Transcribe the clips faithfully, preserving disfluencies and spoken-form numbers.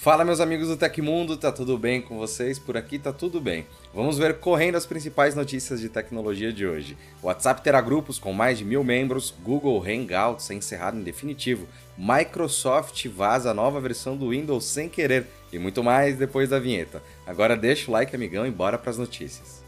Fala meus amigos do Tecmundo, tá tudo bem com vocês? Por aqui tá tudo bem. Vamos ver correndo as principais notícias de tecnologia de hoje. O WhatsApp terá grupos com mais de mil membros, Google Hangouts é encerrado em definitivo, Microsoft vaza a nova versão do Windows sem querer e muito mais depois da vinheta. Agora deixa o like, amigão, e bora pras notícias.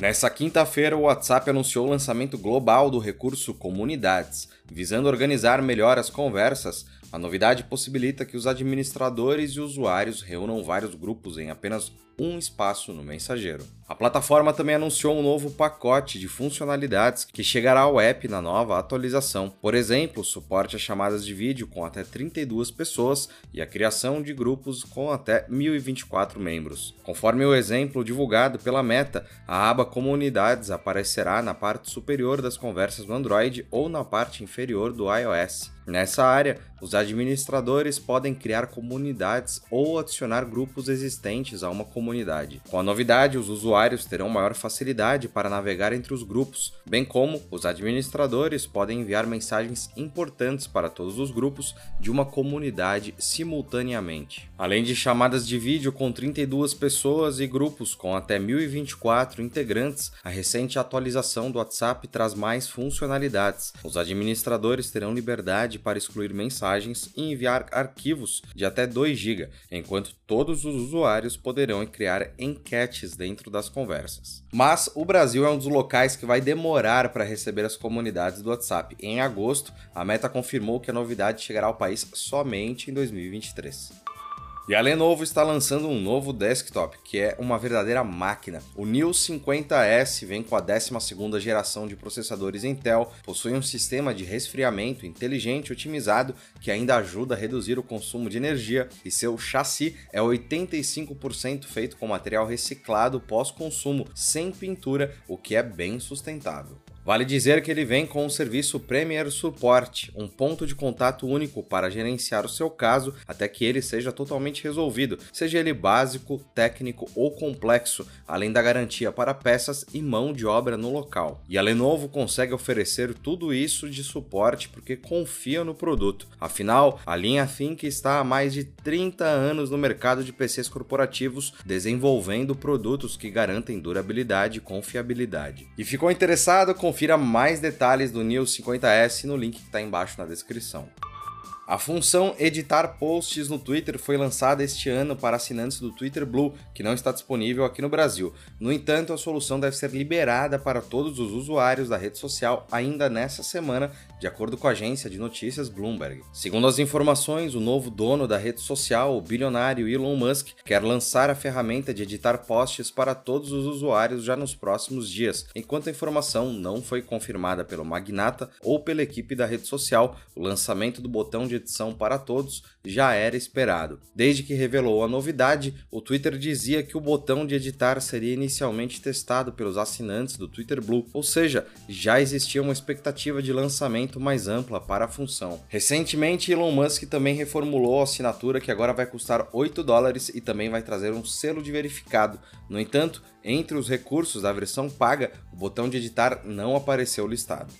Nessa quinta-feira, o WhatsApp anunciou o lançamento global do recurso Comunidades. Visando organizar melhor as conversas, a novidade possibilita que os administradores e usuários reúnam vários grupos em apenas um espaço no mensageiro. A plataforma também anunciou um novo pacote de funcionalidades que chegará ao app na nova atualização. Por exemplo, suporte a chamadas de vídeo com até trinta e duas pessoas e a criação de grupos com até mil e vinte e quatro membros. Conforme o exemplo divulgado pela Meta, a aba Comunidades aparecerá na parte superior das conversas do Android ou na parte inferior do iOS. Nessa área, os administradores podem criar comunidades ou adicionar grupos existentes a uma comunidade. Com a novidade, os usuários terão maior facilidade para navegar entre os grupos, bem como os administradores podem enviar mensagens importantes para todos os grupos de uma comunidade simultaneamente. Além de chamadas de vídeo com trinta e duas pessoas e grupos com até mil e vinte e quatro integrantes, a recente atualização do WhatsApp traz mais funcionalidades. Os administradores terão liberdade para excluir mensagens e enviar arquivos de até dois gigas, enquanto todos os usuários poderão criar enquetes dentro das conversas. Mas o Brasil é um dos locais que vai demorar para receber as comunidades do WhatsApp. Em agosto, a Meta confirmou que a novidade chegará ao país somente em dois mil e vinte e três. E a Lenovo está lançando um novo desktop, que é uma verdadeira máquina. O Neo cinquenta S vem com a décima segunda geração de processadores Intel, possui um sistema de resfriamento inteligente otimizado que ainda ajuda a reduzir o consumo de energia, e seu chassi é oitenta e cinco por cento feito com material reciclado pós-consumo, sem pintura, o que é bem sustentável. Vale dizer que ele vem com o serviço Premier Support, um ponto de contato único para gerenciar o seu caso até que ele seja totalmente resolvido, seja ele básico, técnico ou complexo, além da garantia para peças e mão de obra no local. E a Lenovo consegue oferecer tudo isso de suporte porque confia no produto. Afinal, a linha Think está há mais de trinta anos no mercado de P Cs corporativos, desenvolvendo produtos que garantem durabilidade e confiabilidade. E ficou interessado? Confira mais detalhes do Neo cinquenta S no link que está embaixo na descrição. A função editar posts no Twitter foi lançada este ano para assinantes do Twitter Blue, que não está disponível aqui no Brasil. No entanto, a solução deve ser liberada para todos os usuários da rede social ainda nesta semana, de acordo com a agência de notícias Bloomberg. Segundo as informações, o novo dono da rede social, o bilionário Elon Musk, quer lançar a ferramenta de editar posts para todos os usuários já nos próximos dias. Enquanto a informação não foi confirmada pelo magnata ou pela equipe da rede social, o lançamento do botão de edição para todos já era esperado. Desde que revelou a novidade, o Twitter dizia que o botão de editar seria inicialmente testado pelos assinantes do Twitter Blue, ou seja, já existia uma expectativa de lançamento mais ampla para a função. Recentemente, Elon Musk também reformulou a assinatura, que agora vai custar oito dólares e também vai trazer um selo de verificado. No entanto, entre os recursos da versão paga, o botão de editar não apareceu listado.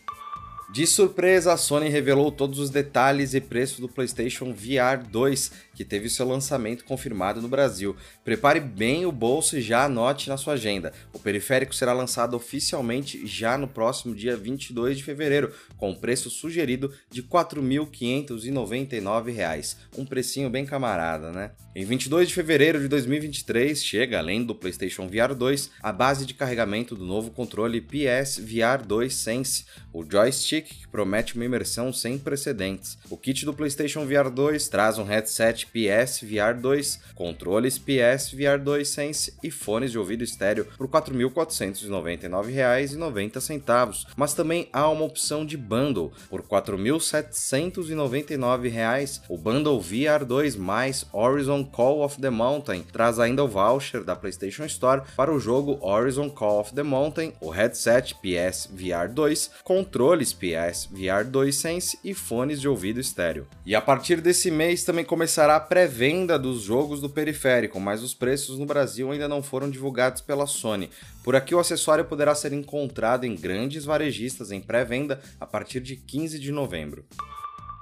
De surpresa, a Sony revelou todos os detalhes e preço do PlayStation V R dois, que teve seu lançamento confirmado no Brasil. Prepare bem o bolso e já anote na sua agenda. O periférico será lançado oficialmente já no próximo dia vinte e dois de fevereiro, com o preço sugerido de quatro mil quinhentos e noventa e nove reais. Um precinho bem camarada, né? Em vinte e dois de fevereiro de dois mil e vinte e três, chega, além do PlayStation V R dois, a base de carregamento do novo controle P S V R dois Sense, o joystick, que promete uma imersão sem precedentes. O kit do PlayStation V R dois traz um headset P S V R dois, controles P S V R dois Sense e fones de ouvido estéreo por quatro mil quatrocentos e noventa e nove reais e noventa centavos, mas também há uma opção de bundle por quatro mil setecentos e noventa e nove reais. O bundle V R dois mais Horizon Call of the Mountain traz ainda o voucher da PlayStation Store para o jogo Horizon Call of the Mountain, o headset P S V R dois, controles P S P S V R dois Sense e fones de ouvido estéreo. E a partir desse mês também começará a pré-venda dos jogos do periférico, mas os preços no Brasil ainda não foram divulgados pela Sony. Por aqui o acessório poderá ser encontrado em grandes varejistas em pré-venda a partir de quinze de novembro.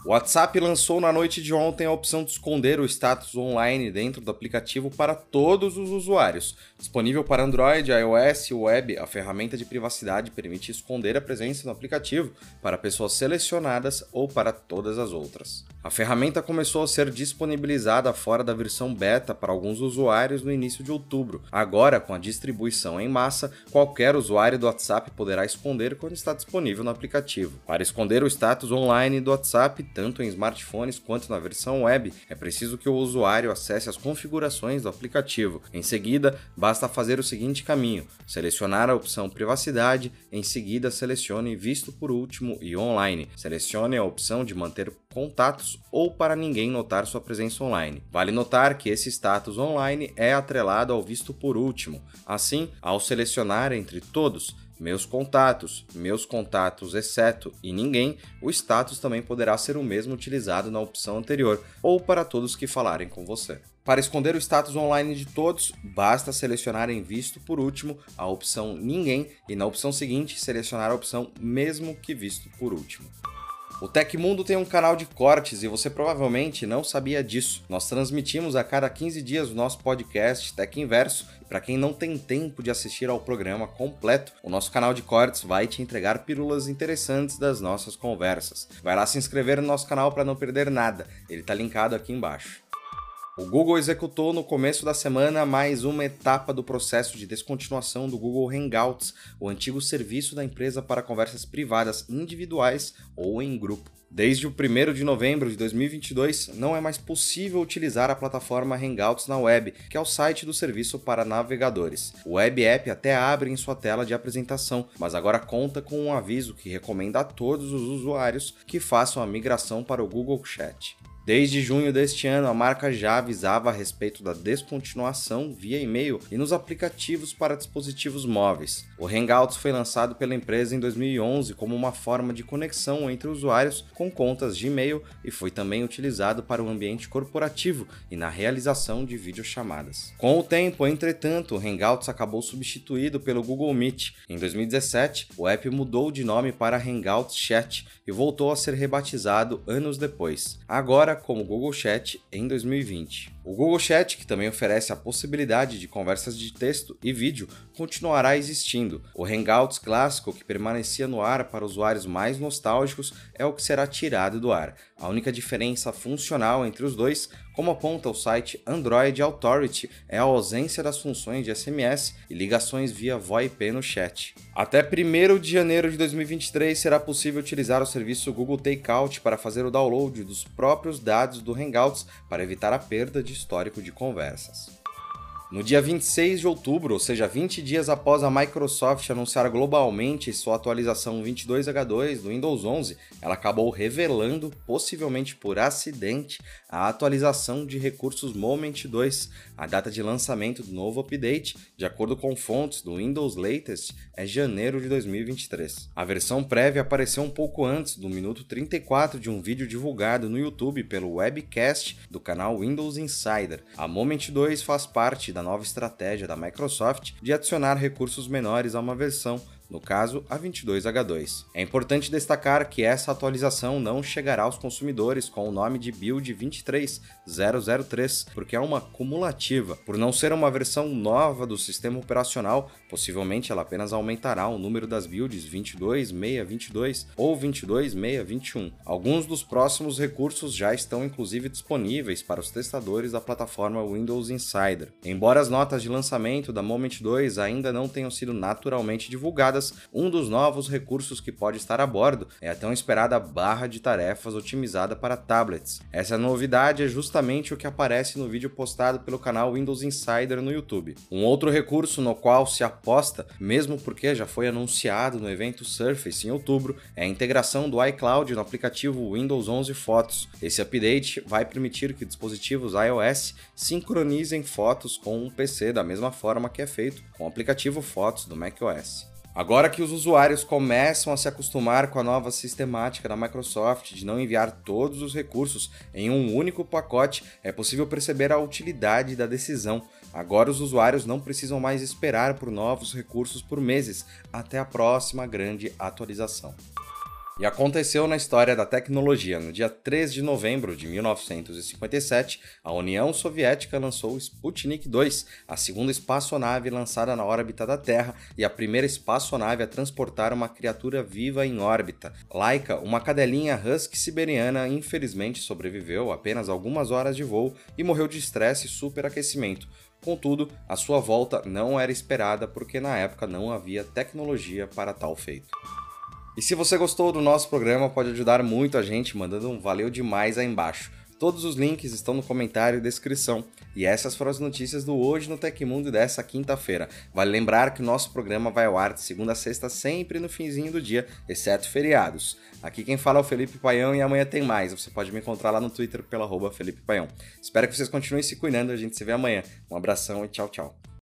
O WhatsApp lançou na noite de ontem a opção de esconder o status online dentro do aplicativo para todos os usuários. Disponível para Android, iOS e Web, a ferramenta de privacidade permite esconder a presença no aplicativo para pessoas selecionadas ou para todas as outras. A ferramenta começou a ser disponibilizada fora da versão beta para alguns usuários no início de outubro. Agora, com a distribuição em massa, qualquer usuário do WhatsApp poderá esconder quando está disponível no aplicativo. Para esconder o status online do WhatsApp, tanto em smartphones quanto na versão web, é preciso que o usuário acesse as configurações do aplicativo. Em seguida, basta fazer o seguinte caminho: selecionar a opção privacidade, em seguida selecione visto por último e online. Selecione a opção de manter contatos ou para ninguém notar sua presença online. Vale notar que esse status online é atrelado ao visto por último. Assim, ao selecionar entre todos, meus contatos, meus contatos exceto e ninguém, o status também poderá ser o mesmo utilizado na opção anterior ou para todos que falarem com você. Para esconder o status online de todos, basta selecionar em visto por último a opção ninguém e na opção seguinte selecionar a opção mesmo que visto por último. O Tecmundo tem um canal de cortes e você provavelmente não sabia disso. Nós transmitimos a cada quinze dias o nosso podcast Tec Inverso e para quem não tem tempo de assistir ao programa completo, o nosso canal de cortes vai te entregar pílulas interessantes das nossas conversas. Vai lá se inscrever no nosso canal para não perder nada, ele está linkado aqui embaixo. O Google executou no começo da semana mais uma etapa do processo de descontinuação do Google Hangouts, o antigo serviço da empresa para conversas privadas individuais ou em grupo. Desde o primeiro de novembro de dois mil e vinte e dois, não é mais possível utilizar a plataforma Hangouts na web, que é o site do serviço para navegadores. O web app até abre em sua tela de apresentação, mas agora conta com um aviso que recomenda a todos os usuários que façam a migração para o Google Chat. Desde junho deste ano, a marca já avisava a respeito da descontinuação via e-mail e nos aplicativos para dispositivos móveis. O Hangouts foi lançado pela empresa em dois mil e onze como uma forma de conexão entre usuários com contas de e-mail e foi também utilizado para o ambiente corporativo e na realização de videochamadas. Com o tempo, entretanto, o Hangouts acabou substituído pelo Google Meet. Em dois mil e dezessete, o app mudou de nome para Hangouts Chat e voltou a ser rebatizado anos depois. Agora, como Google Chat em dois mil e vinte. O Google Chat, que também oferece a possibilidade de conversas de texto e vídeo, continuará existindo. O Hangouts clássico, que permanecia no ar para usuários mais nostálgicos, é o que será tirado do ar. A única diferença funcional entre os dois, como aponta o site Android Authority, é a ausência das funções de S M S e ligações via VoIP no chat. Até primeiro de janeiro de dois mil e vinte e três será possível utilizar o serviço Google Takeout para fazer o download dos próprios dados do Hangouts para evitar a perda de histórico de conversas. No dia vinte e seis de outubro, ou seja, vinte dias após a Microsoft anunciar globalmente sua atualização vinte e dois H dois do Windows onze, ela acabou revelando, possivelmente por acidente, a atualização de recursos Moment dois. A data de lançamento do novo update, de acordo com fontes do Windows Latest, é janeiro de dois mil e vinte e três. A versão prévia apareceu um pouco antes do minuto trinta e quatro de um vídeo divulgado no YouTube pelo webcast do canal Windows Insider. A Moment dois faz parte da da nova estratégia da Microsoft de adicionar recursos menores a uma versão, no caso, a vinte e dois H dois. É importante destacar que essa atualização não chegará aos consumidores com o nome de Build vinte e três zero zero três, porque é uma cumulativa. Por não ser uma versão nova do sistema operacional, possivelmente ela apenas aumentará o número das builds vinte e dois ponto seis ponto vinte e dois ou vinte e dois ponto seis ponto vinte e um. Alguns dos próximos recursos já estão inclusive disponíveis para os testadores da plataforma Windows Insider. Embora as notas de lançamento da Moment dois ainda não tenham sido naturalmente divulgadas, um dos novos recursos que pode estar a bordo é a tão esperada barra de tarefas otimizada para tablets. Essa novidade é justamente o que aparece no vídeo postado pelo canal Windows Insider no YouTube. Um outro recurso no qual se aposta, mesmo porque já foi anunciado no evento Surface em outubro, é a integração do iCloud no aplicativo Windows onze Fotos. Esse update vai permitir que dispositivos iOS sincronizem fotos com um P C da mesma forma que é feito com o aplicativo Fotos do macOS. Agora que os usuários começam a se acostumar com a nova sistemática da Microsoft de não enviar todos os recursos em um único pacote, é possível perceber a utilidade da decisão. Agora os usuários não precisam mais esperar por novos recursos por meses, até a próxima grande atualização. E aconteceu na história da tecnologia. No dia três de novembro de mil novecentos e cinquenta e sete, a União Soviética lançou o Sputnik dois, a segunda espaçonave lançada na órbita da Terra e a primeira espaçonave a transportar uma criatura viva em órbita. Laika, uma cadelinha husky siberiana, infelizmente sobreviveu apenas algumas horas de voo e morreu de estresse e superaquecimento. Contudo, a sua volta não era esperada porque na época não havia tecnologia para tal feito. E se você gostou do nosso programa, pode ajudar muito a gente mandando um valeu demais aí embaixo. Todos os links estão no comentário e descrição. E essas foram as notícias do Hoje no Tecmundo dessa quinta-feira. Vale lembrar que o nosso programa vai ao ar de segunda a sexta, sempre no finzinho do dia, exceto feriados. Aqui quem fala é o Felipe Paião e amanhã tem mais. Você pode me encontrar lá no Twitter pelo arroba Felipe Paião. Espero que vocês continuem se cuidando, a gente se vê amanhã. Um abração e tchau, tchau.